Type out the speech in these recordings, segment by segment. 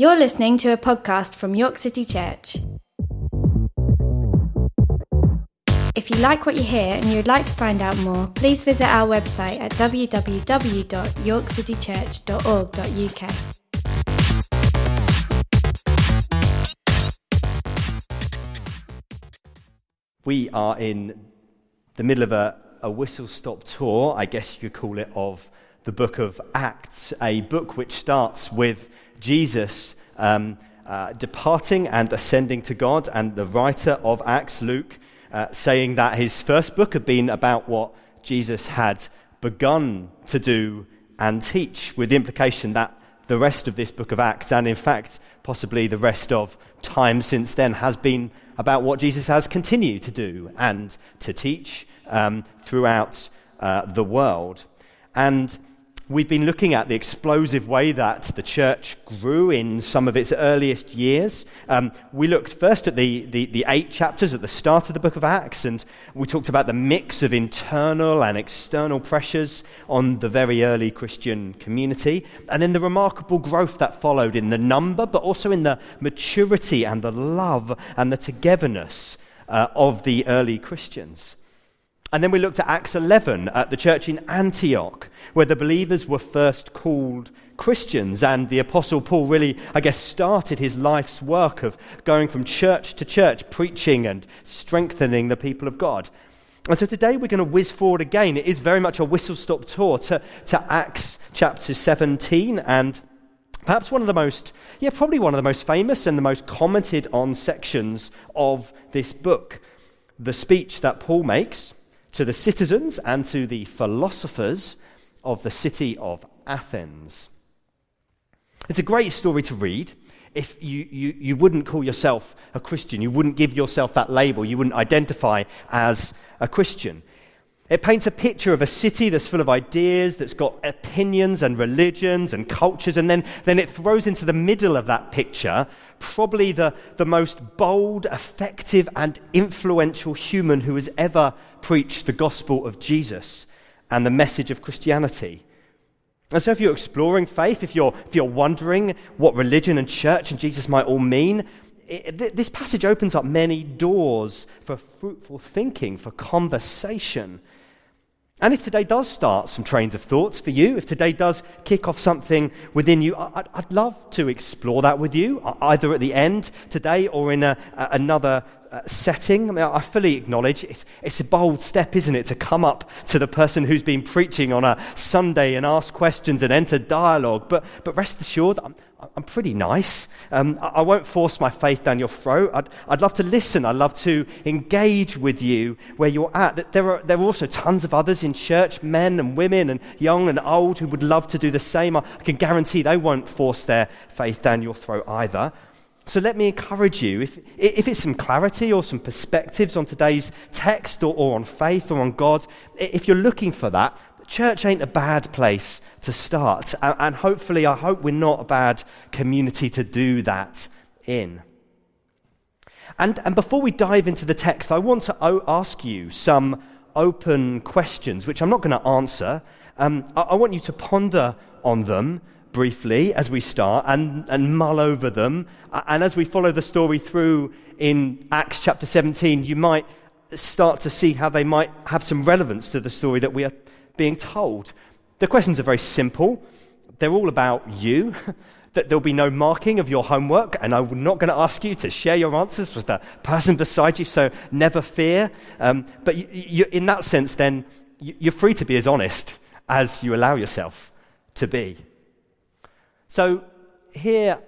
You're listening to a podcast from York City Church. If you like what you hear and you'd like to find out more, please visit our website at www.yorkcitychurch.org.uk. We are in the middle of a whistle-stop tour, I guess you could call it, of the Book of Acts, a book which starts with Jesus departing and ascending to God, and the writer of Acts, Luke, saying that his first book had been about what Jesus had begun to do and teach, with the implication that the rest of this book of Acts, and in fact possibly the rest of time since then, has been about what Jesus has continued to do and to teach throughout the world. And we've been looking at the explosive way that the church grew in some of its earliest years. We looked first at the 8 chapters at the start of the book of Acts, and we talked about the mix of internal and external pressures on the very early Christian community, and then the remarkable growth that followed in the number, but also in the maturity and the love and the togetherness of the early Christians. And then we looked at Acts 11 at the church in Antioch, where the believers were first called Christians, and the Apostle Paul really, I guess, started his life's work of going from church to church, preaching and strengthening the people of God. And so today we're going to whiz forward again. It is very much a whistle-stop tour to Acts chapter 17, and perhaps probably one of the most famous and the most commented on sections of this book, the speech that Paul makes to the citizens and to the philosophers of the city of Athens. It's a great story to read. If you wouldn't call yourself a Christian, you wouldn't give yourself that label, you wouldn't identify as a Christian. It paints a picture of a city that's full of ideas, that's got opinions and religions and cultures, and then it throws into the middle of that picture probably the most bold, effective, and influential human who has ever preached the gospel of Jesus and the message of Christianity. And so if you're exploring faith, if you're wondering what religion and church and Jesus might all mean, this passage opens up many doors for fruitful thinking, for conversation. And if today does start some trains of thoughts for you, if today does kick off something within you, I'd love to explore that with you, either at the end today or in another setting. I mean, I fully acknowledge it's a bold step, isn't it, to come up to the person who's been preaching on a Sunday and ask questions and enter dialogue. But rest assured, I'm pretty nice. I won't force my faith down your throat. I'd love to listen. I'd love to engage with you where you're at. There are also tons of others in church, men and women and young and old, who would love to do the same. I can guarantee they won't force their faith down your throat either. So let me encourage you, if it's some clarity or some perspectives on today's text or on faith or on God, if you're looking for that, church ain't a bad place to start. And hopefully, I hope we're not a bad community to do that in. And before we dive into the text, I want to ask you some open questions, which I'm not going to answer. I want you to ponder on them briefly as we start and mull over them. And as we follow the story through in Acts chapter 17, you might start to see how they might have some relevance to the story that we are being told. The questions are very simple. They're all about you. That there'll be no marking of your homework, and I'm not going to ask you to share your answers with the person beside you, so never fear. But you, in that sense, then, you're free to be as honest as you allow yourself to be. So here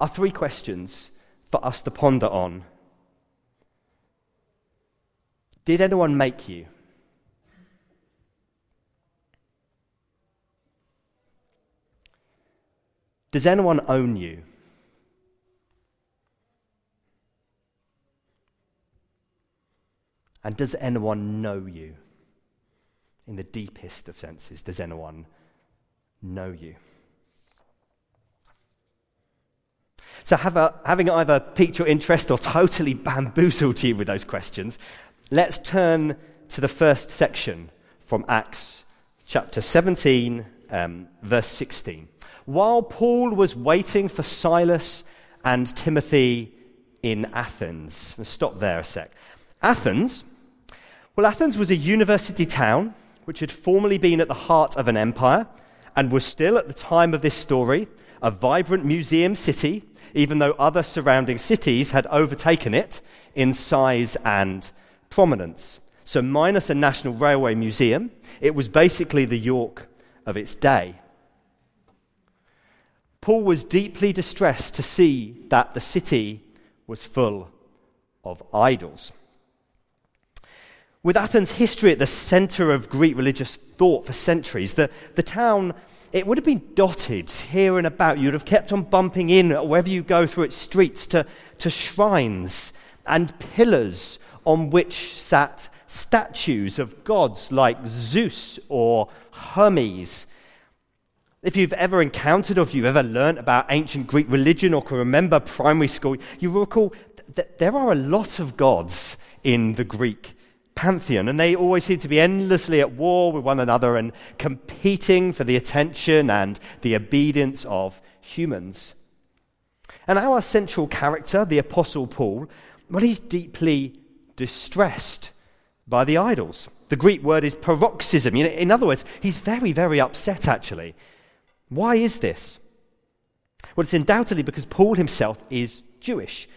are 3 questions for us to ponder on. Did anyone make you? Does anyone own you? And does anyone know you? In the deepest of senses, does anyone know you? So having either piqued your interest or totally bamboozled you with those questions, let's turn to the first section from Acts chapter 17, verse 16. while Paul was waiting for Silas and Timothy in Athens. Let's stop there a sec. Athens, well, Athens was a university town which had formerly been at the heart of an empire and was still, at the time of this story, a vibrant museum city, even though other surrounding cities had overtaken it in size and prominence. So minus a national railway museum, it was basically the York of its day. Paul was deeply distressed to see that the city was full of idols. With Athens' history at the center of Greek religious thought for centuries, the town, it would have been dotted here and about. You'd have kept on bumping in, wherever you go, through its streets to shrines and pillars on which sat statues of gods like Zeus or Hermes. If you've ever encountered or if you've ever learnt about ancient Greek religion or can remember primary school, you will recall that there are a lot of gods in the Greek pantheon, and they always seem to be endlessly at war with one another and competing for the attention and the obedience of humans. And our central character, the Apostle Paul, well, he's deeply distressed by the idols. The Greek word is paroxysm. In other words, he's very, very upset, actually. Why is this? Well, it's undoubtedly because Paul himself is Jewish.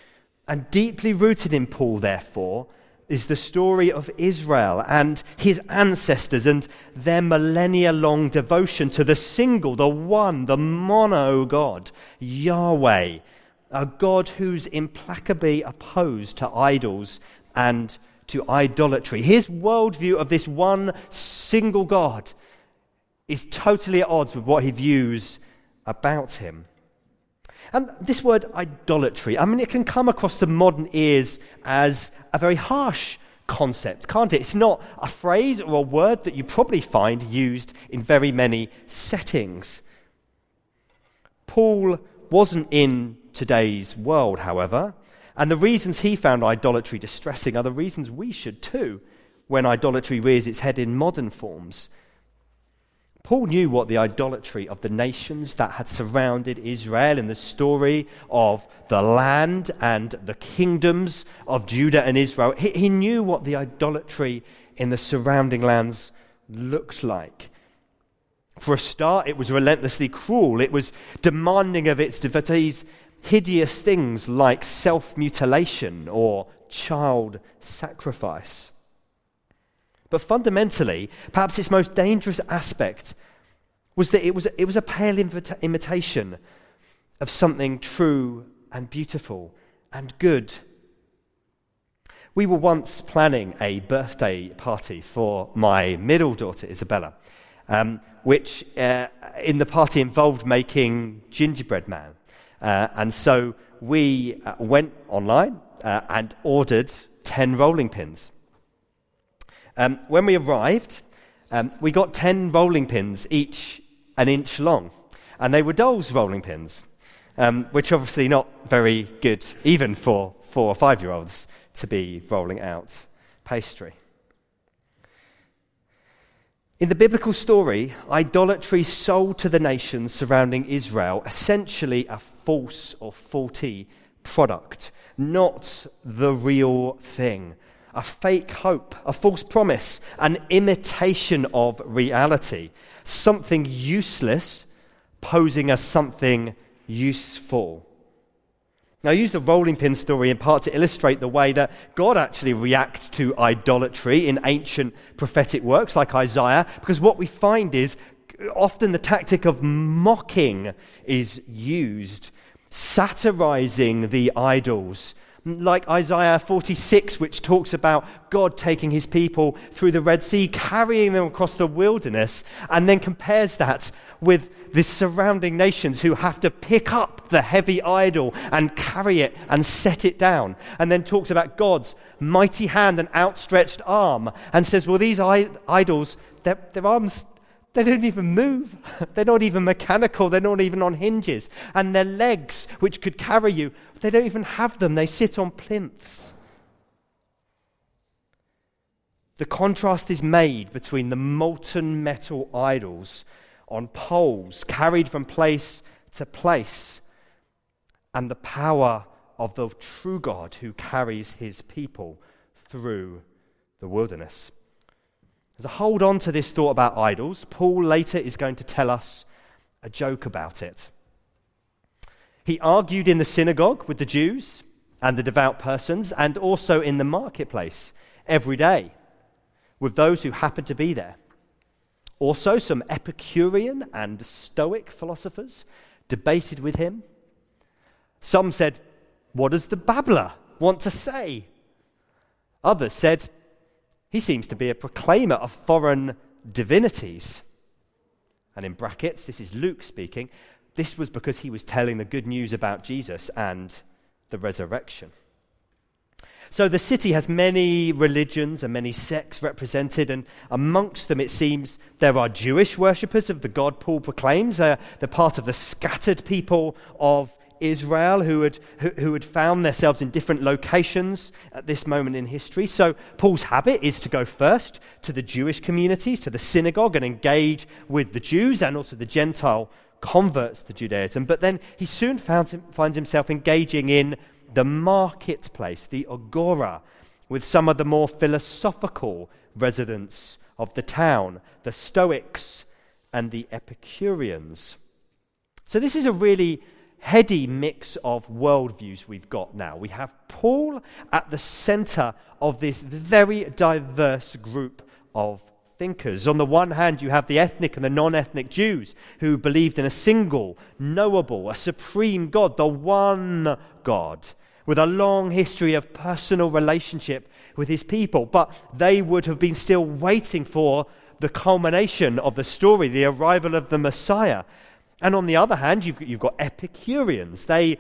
And deeply rooted in Paul, therefore, is the story of Israel and his ancestors and their millennia-long devotion to the single, the one, the mono God, Yahweh, a God who's implacably opposed to idols and to idolatry. His worldview of this one single God is totally at odds with what he views about him. And this word idolatry, it can come across to modern ears as a very harsh concept, can't it? It's not a phrase or a word that you probably find used in very many settings. Paul wasn't in today's world, however, and the reasons he found idolatry distressing are the reasons we should too when idolatry rears its head in modern forms. Paul knew what the idolatry of the nations that had surrounded Israel in the story of the land and the kingdoms of Judah and Israel. He knew what the idolatry in the surrounding lands looked like. For a start, it was relentlessly cruel. It was demanding of its devotees hideous things like self-mutilation or child sacrifice. But fundamentally, perhaps its most dangerous aspect was that it was a pale imitation of something true and beautiful and good. We were once planning a birthday party for my middle daughter, Isabella, which in the party involved making gingerbread man. And so we went online and ordered 10 rolling pins. When we arrived, we got 10 rolling pins, each an inch long. And they were doll's rolling pins, which obviously not very good, even for 4 or 5-year-olds, to be rolling out pastry. In the biblical story, idolatry sold to the nations surrounding Israel essentially a false or faulty product, not the real thing, a fake hope, a false promise, an imitation of reality, something useless posing as something useful. Now, I use the rolling pin story in part to illustrate the way that God actually reacts to idolatry in ancient prophetic works like Isaiah, because what we find is often the tactic of mocking is used, satirizing the idols, like Isaiah 46, which talks about God taking his people through the Red Sea, carrying them across the wilderness, and then compares that with the surrounding nations who have to pick up the heavy idol and carry it and set it down, and then talks about God's mighty hand and outstretched arm, and says, well, these idols, their arms, they don't even move. They're not even mechanical. They're not even on hinges. And their legs, which could carry you, they don't even have them. They sit on plinths. The contrast is made between the molten metal idols on poles, carried from place to place, and the power of the true God who carries his people through the wilderness. As I hold on to this thought about idols, Paul later is going to tell us a joke about it. He argued in the synagogue with the Jews and the devout persons, and also in the marketplace every day with those who happened to be there. Also, some Epicurean and Stoic philosophers debated with him. Some said, "What does the babbler want to say?" Others said, "He seems to be a proclaimer of foreign divinities." And in brackets, this is Luke speaking, this was because he was telling the good news about Jesus and the resurrection. So the city has many religions and many sects represented, and amongst them it seems there are Jewish worshippers of the God Paul proclaims. They're part of the scattered people of Israel who had found themselves in different locations at this moment in history. So Paul's habit is to go first to the Jewish communities, to the synagogue, and engage with the Jews and also the Gentile converts to Judaism. But then he soon finds himself engaging in the marketplace, the agora, with some of the more philosophical residents of the town, the Stoics and the Epicureans. So this is a really heady mix of worldviews we've got now. We have Paul at the center of this very diverse group of thinkers. On the one hand, you have the ethnic and the non-ethnic Jews who believed in a single, knowable, a supreme God, the one God, with a long history of personal relationship with his people. But they would have been still waiting for the culmination of the story, the arrival of the Messiah. And on the other hand, you've got Epicureans. They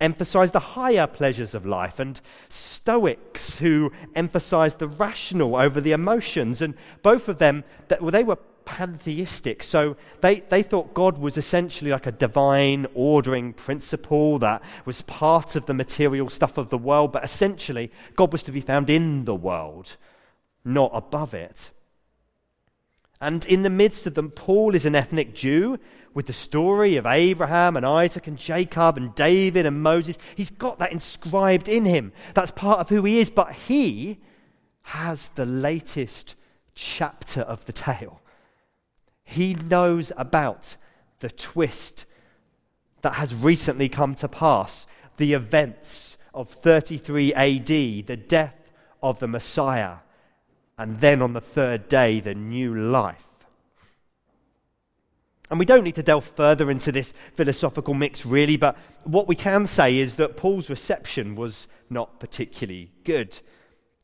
emphasize the higher pleasures of life, and Stoics who emphasize the rational over the emotions. And both of them, they were pantheistic. So they thought God was essentially like a divine ordering principle that was part of the material stuff of the world, but essentially God was to be found in the world, not above it. And in the midst of them, Paul is an ethnic Jew with the story of Abraham and Isaac and Jacob and David and Moses. He's got that inscribed in him. That's part of who he is. But he has the latest chapter of the tale. He knows about the twist that has recently come to pass, the events of 33 AD, the death of the Messiah, and then on the third day, the new life. And we don't need to delve further into this philosophical mix, really, but what we can say is that Paul's reception was not particularly good.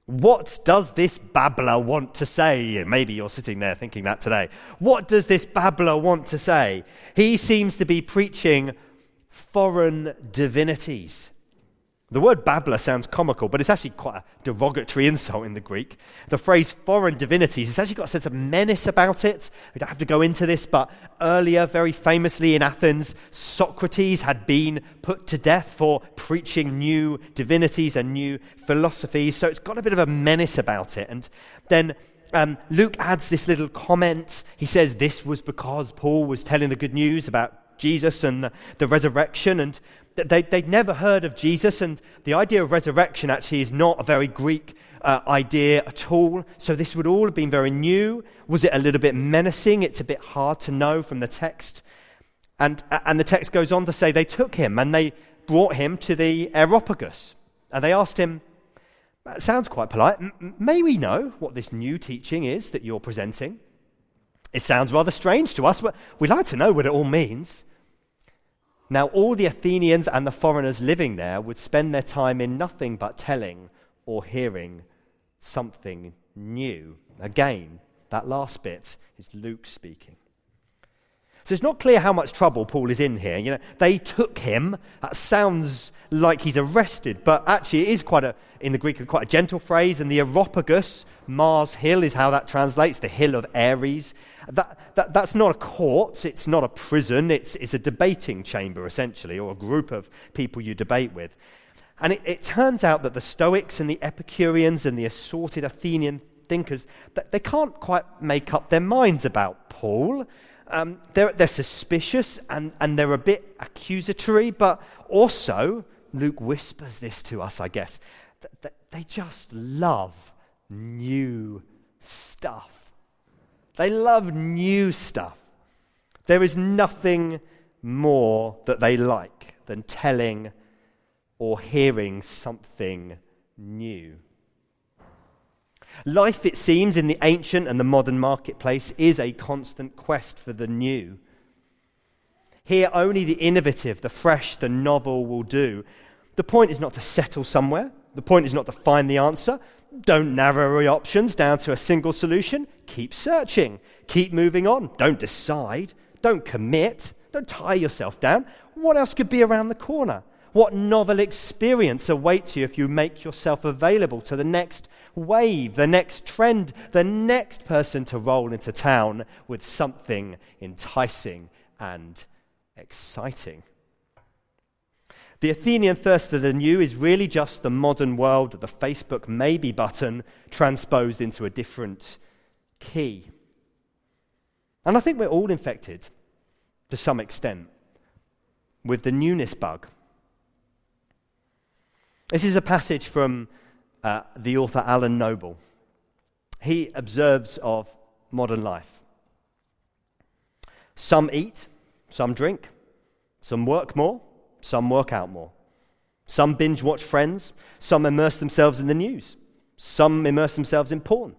What does this babbler want to say? Maybe you're sitting there thinking that today. What does this babbler want to say? He seems to be preaching foreign divinities. The word babbler sounds comical, but it's actually quite a derogatory insult in the Greek. The phrase foreign divinities, it's actually got a sense of menace about it. We don't have to go into this, but earlier, very famously in Athens, Socrates had been put to death for preaching new divinities and new philosophies. So it's got a bit of a menace about it. And then Luke adds this little comment. He says this was because Paul was telling the good news about Jesus and the resurrection, and they'd never heard of Jesus, and the idea of resurrection actually is not a very Greek idea at all. So this would all have been very new. Was it a little bit menacing? It's a bit hard to know from the text. And the text goes on to say they took him and they brought him to the Areopagus. And they asked him, that sounds quite polite, may we know what this new teaching is that you're presenting? It sounds rather strange to us, but we'd like to know what it all means. Now, all the Athenians and the foreigners living there would spend their time in nothing but telling or hearing something new. Again, that last bit is Luke speaking. So it's not clear how much trouble Paul is in here. You know, they took him. That sounds like he's arrested, but actually it is in the Greek, quite a gentle phrase. And the Areopagus, Mars Hill is how that translates, the hill of Ares. That's not a court, it's not a prison, it's a debating chamber essentially, or a group of people you debate with. And it turns out that the Stoics and the Epicureans and the assorted Athenian thinkers, that they can't quite make up their minds about Paul. They're suspicious and they're a bit accusatory, but also, Luke whispers this to us, I guess, that they just love new stuff. They love new stuff. There is nothing more that they like than telling or hearing something new. Life, it seems, in the ancient and the modern marketplace is a constant quest for the new. Here, only the innovative, the fresh, the novel will do. The point is not to settle somewhere. The point is not to find the answer. Don't narrow your options down to a single solution. Keep searching. Keep moving on. Don't decide. Don't commit. Don't tie yourself down. What else could be around the corner? What novel experience awaits you if you make yourself available to the next wave, the next trend, the next person to roll into town with something enticing and exciting? The Athenian thirst for the new is really just the modern world, the Facebook maybe button transposed into a different key. And I think we're all infected to some extent with the newness bug. This is a passage from the author Alan Noble. He observes of modern life. Some eat, some drink, some work more, some work out more. Some binge watch Friends, some immerse themselves in the news, some immerse themselves in porn,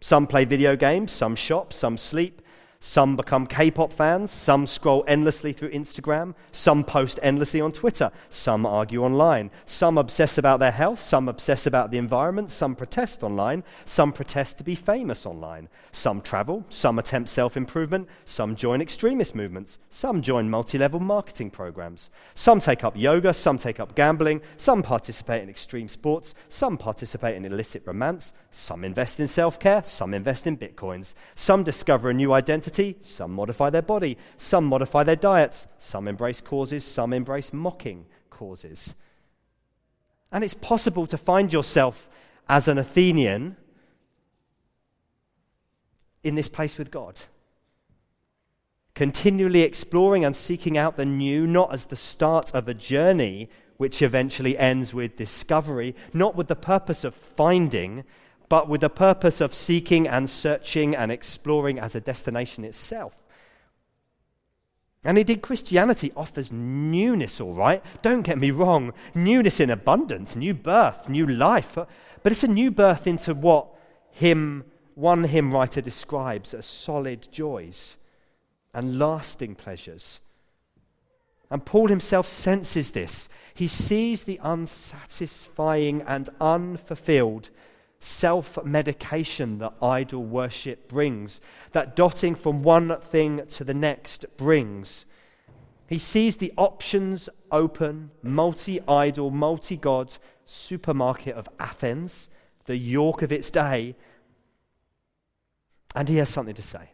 some play video games, some shop, some sleep, some become K-pop fans, some scroll endlessly through Instagram, some post endlessly on Twitter, some argue online, some obsess about their health, some obsess about the environment, some protest online, some protest to be famous online, some travel, some attempt self-improvement, some join extremist movements, some join multi-level marketing programs, some take up yoga, some take up gambling, some participate in extreme sports, some participate in illicit romance, some invest in self-care, some invest in bitcoins, some discover a new identity, some modify their body, some modify their diets, some embrace causes, some embrace mocking causes. And it's possible to find yourself as an Athenian in this place with God, continually exploring and seeking out the new, not as the start of a journey which eventually ends with discovery, not with the purpose of finding, but with the purpose of seeking and searching and exploring as a destination itself. And indeed, Christianity offers newness, all right? Don't get me wrong, newness in abundance, new birth, new life. But it's a new birth into what one hymn writer describes as solid joys and lasting pleasures. And Paul himself senses this. He sees the unsatisfying and unfulfilled self-medication that idol worship brings, that dotting from one thing to the next brings. He sees the options open, multi-idol, multi-god supermarket of Athens, the York of its day, and he has something to say.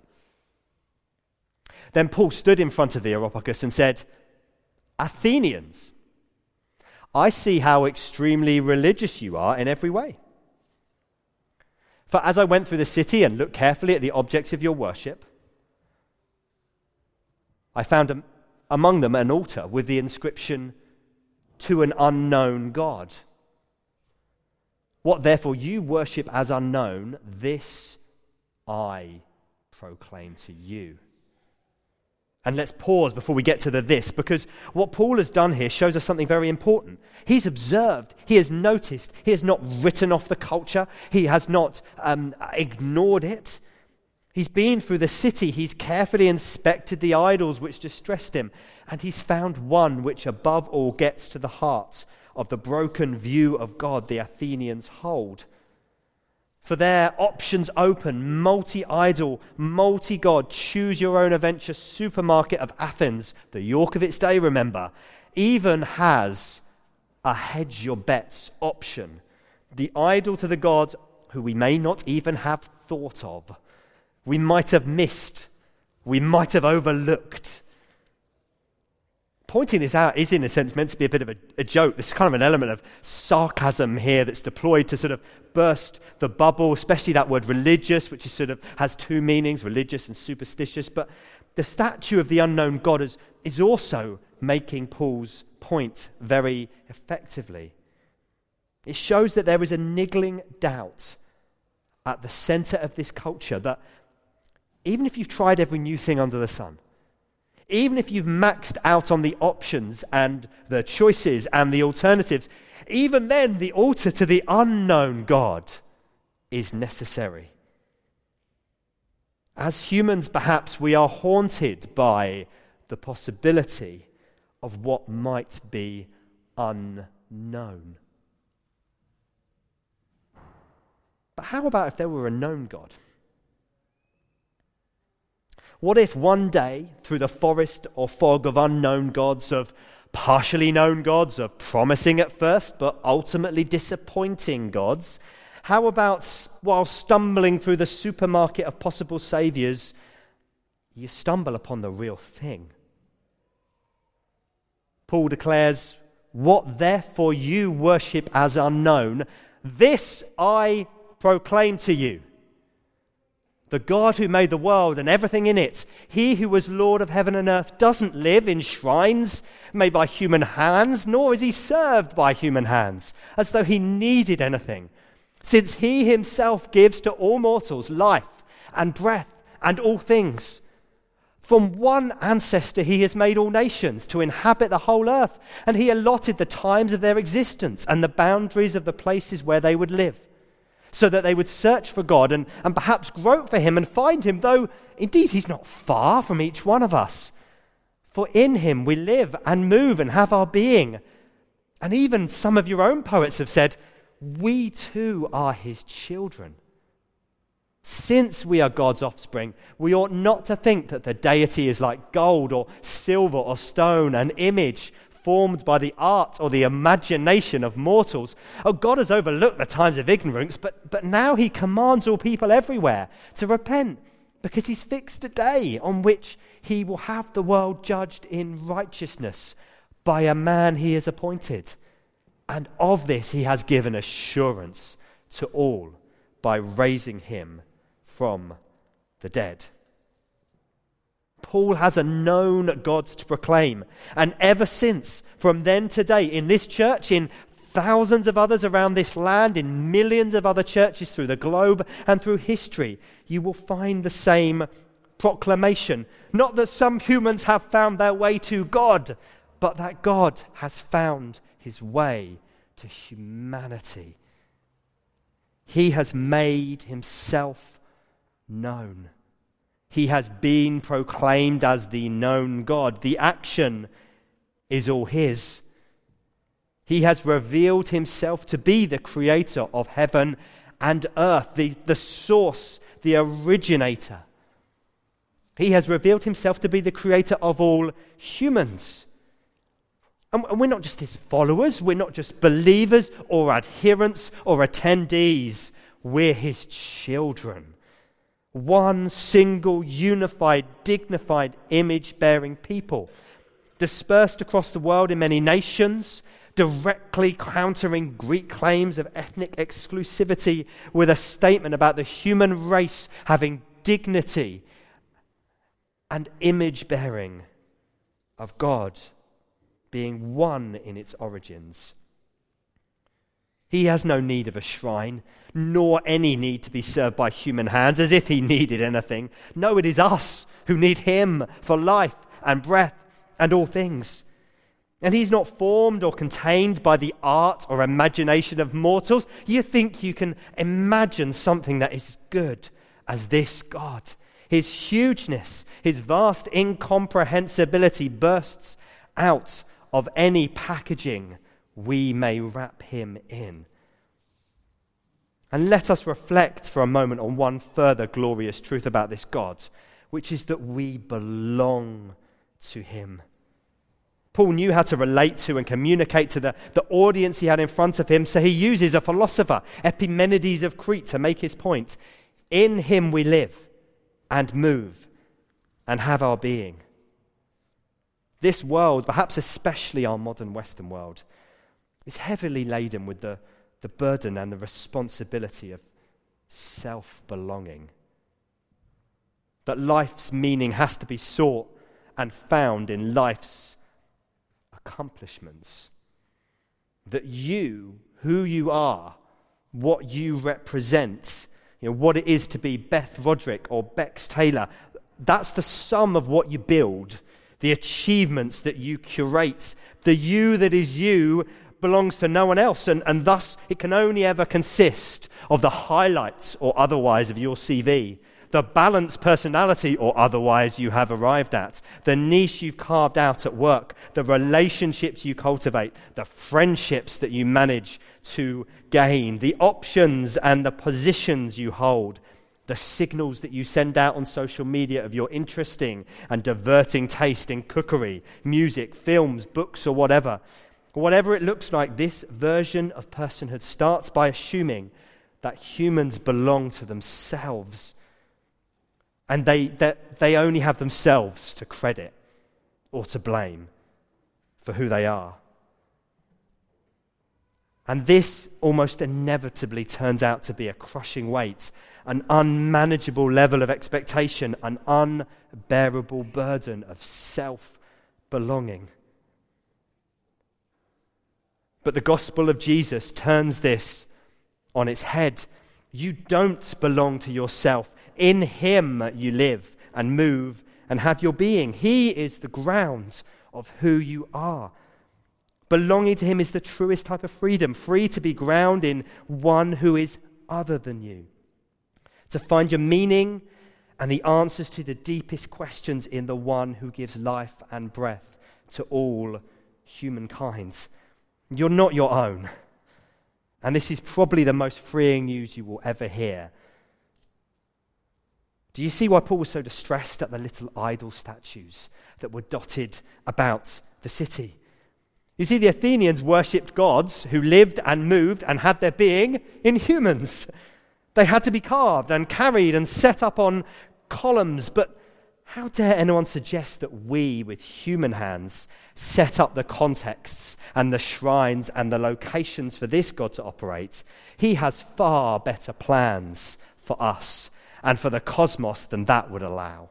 Then Paul stood in front of the Areopagus and said, "Athenians, I see how extremely religious you are in every way. For as I went through the city and looked carefully at the objects of your worship, I found among them an altar with the inscription, 'To an unknown God.' What therefore you worship as unknown, this I proclaim to you." And let's pause before we get to the this, because what Paul has done here shows us something very important. He's observed, he has noticed, he has not written off the culture, he has not ignored it. He's been through the city, he's carefully inspected the idols which distressed him, and he's found one which above all gets to the heart of the broken view of God the Athenians hold. For their options open, multi-idol, multi-god, choose-your-own-adventure supermarket of Athens, the York of its day, remember, even has a hedge-your-bets option. The idol to the god who we may not even have thought of. We might have missed. We might have overlooked. Pointing this out is, in a sense, meant to be a bit of a joke. There's kind of an element of sarcasm here that's deployed to sort of burst the bubble, especially that word religious, which is sort of has two meanings, religious and superstitious. But the statue of the unknown God is also making Paul's point very effectively. It shows that there is a niggling doubt at the center of this culture that even if you've tried every new thing under the sun, even if you've maxed out on the options and the choices and the alternatives, even then the altar to the unknown God is necessary. As humans, perhaps we are haunted by the possibility of what might be unknown. But how about if there were a known God? What if one day, through the forest or fog of unknown gods, of partially known gods, of promising at first but ultimately disappointing gods, how about while stumbling through the supermarket of possible saviors, you stumble upon the real thing? Paul declares, "What therefore you worship as unknown, this I proclaim to you. The God who made the world and everything in it, he who was Lord of heaven and earth, doesn't live in shrines made by human hands, nor is he served by human hands, as though he needed anything, since he himself gives to all mortals life and breath and all things. From one ancestor he has made all nations to inhabit the whole earth, and he allotted the times of their existence and the boundaries of the places where they would live, so that they would search for God and perhaps grope for him and find him, though indeed he's not far from each one of us. For in him we live and move and have our being. And even some of your own poets have said, we too are his children. Since we are God's offspring, we ought not to think that the deity is like gold or silver or stone, an image formed by the art or the imagination of mortals. Oh, God has overlooked the times of ignorance, but now he commands all people everywhere to repent, because he's fixed a day on which he will have the world judged in righteousness by a man he has appointed. And of this he has given assurance to all by raising him from the dead." Paul has a known God to proclaim. And ever since, from then to day, in this church, in thousands of others around this land, in millions of other churches through the globe and through history, you will find the same proclamation. Not that some humans have found their way to God, but that God has found his way to humanity. He has made himself known. He has been proclaimed as the known God. The action is all his. He has revealed himself to be the creator of heaven and earth, the source, the originator. He has revealed himself to be the creator of all humans. And we're not just his followers, we're not just believers or adherents or attendees, we're his children. One single, unified, dignified, image-bearing people, dispersed across the world in many nations, directly countering Greek claims of ethnic exclusivity with a statement about the human race having dignity and image-bearing of God, being one in its origins. He has no need of a shrine, nor any need to be served by human hands, as if he needed anything. No, it is us who need him for life and breath and all things. And he's not formed or contained by the art or imagination of mortals. You think you can imagine something that is as good as this God? His hugeness, his vast incomprehensibility bursts out of any packaging we may wrap him in. And let us reflect for a moment on one further glorious truth about this God, which is that we belong to him. Paul knew how to relate to and communicate to the audience he had in front of him, so he uses a philosopher, Epimenides of Crete, to make his point. In him we live and move and have our being. This world, perhaps especially our modern Western world, is heavily laden with the burden and the responsibility of self-belonging. That life's meaning has to be sought and found in life's accomplishments. That you, who you are, what you represent, you know, what it is to be Beth Roderick or Bex Taylor, that's the sum of what you build, the achievements that you curate. The you that is you belongs to no one else, and thus it can only ever consist of the highlights or otherwise of your CV, the balanced personality or otherwise you have arrived at, the niche you've carved out at work, the relationships you cultivate, the friendships that you manage to gain, the options and the positions you hold, the signals that you send out on social media of your interesting and diverting taste in cookery, music, films, books, or whatever. Whatever it looks like, this version of personhood starts by assuming that humans belong to themselves and that they only have themselves to credit or to blame for who they are. And this almost inevitably turns out to be a crushing weight, an unmanageable level of expectation, an unbearable burden of self-belonging. But the gospel of Jesus turns this on its head. You don't belong to yourself. In him you live and move and have your being. He is the ground of who you are. Belonging to him is the truest type of freedom, free to be grounded in one who is other than you, to find your meaning and the answers to the deepest questions in the one who gives life and breath to all humankind. You're not your own. And this is probably the most freeing news you will ever hear. Do you see why Paul was so distressed at the little idol statues that were dotted about the city? You see, the Athenians worshipped gods who lived and moved and had their being in humans. They had to be carved and carried and set up on columns. But how dare anyone suggest that we, with human hands, set up the contexts and the shrines and the locations for this God to operate? He has far better plans for us and for the cosmos than that would allow.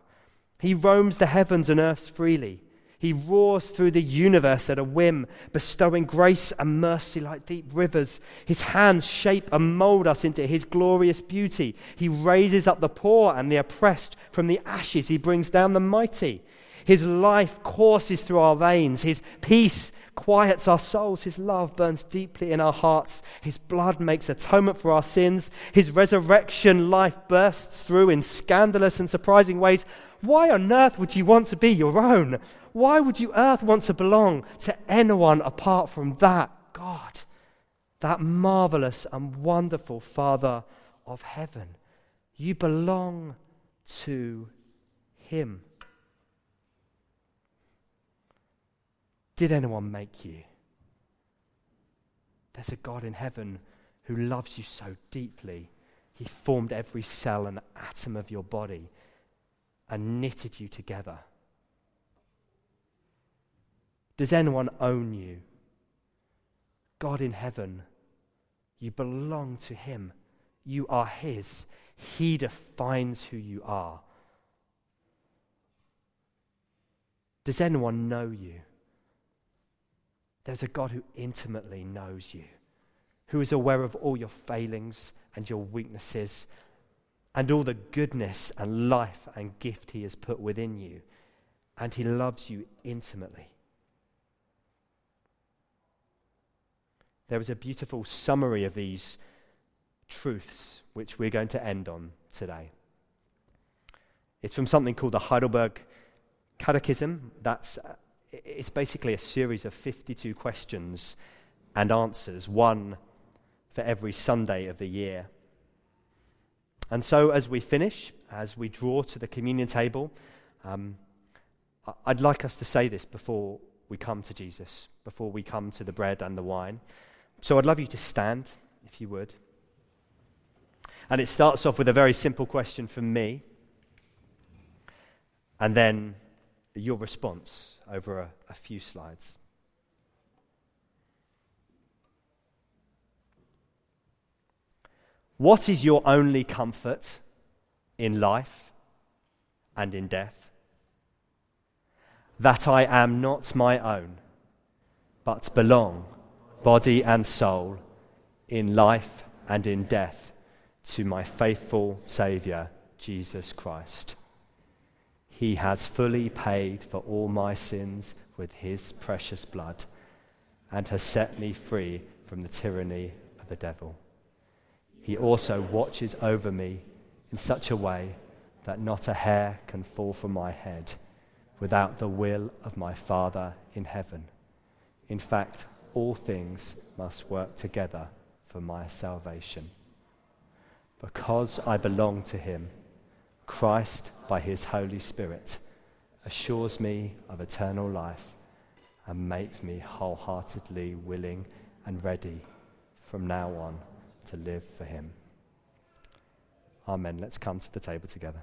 He roams the heavens and earths freely. He roars through the universe at a whim, bestowing grace and mercy like deep rivers. His hands shape and mold us into his glorious beauty. He raises up the poor and the oppressed from the ashes. He brings down the mighty. His life courses through our veins. His peace quiets our souls. His love burns deeply in our hearts. His blood makes atonement for our sins. His resurrection life bursts through in scandalous and surprising ways. Why on earth would you want to be your own? Why would you earth want to belong to anyone apart from that God, that marvelous and wonderful Father of heaven? You belong to him. Did anyone make you? There's a God in heaven who loves you so deeply. He formed every cell and atom of your body and knitted you together. Does anyone own you? God in heaven, you belong to him. You are his. He defines who you are. Does anyone know you? There's a God who intimately knows you, who is aware of all your failings and your weaknesses and all the goodness and life and gift he has put within you, and he loves you intimately. There is a beautiful summary of these truths which we're going to end on today. It's from something called the Heidelberg Catechism. It's basically a series of 52 questions and answers, one for every Sunday of the year. And so as we finish, as we draw to the communion table, I'd like us to say this before we come to Jesus, before we come to the bread and the wine. So I'd love you to stand, if you would. And it starts off with a very simple question from me, and then your response over a few slides. What is your only comfort in life and in death, that I am not my own, but belong, body and soul, in life and in death, to my faithful Saviour, Jesus Christ. He has fully paid for all my sins with his precious blood and has set me free from the tyranny of the devil. He also watches over me in such a way that not a hair can fall from my head without the will of my Father in heaven. In fact, all things must work together for my salvation. Because I belong to him, Christ, by his Holy Spirit, assures me of eternal life and makes me wholeheartedly willing and ready from now on to live for him. Amen. Let's come to the table together.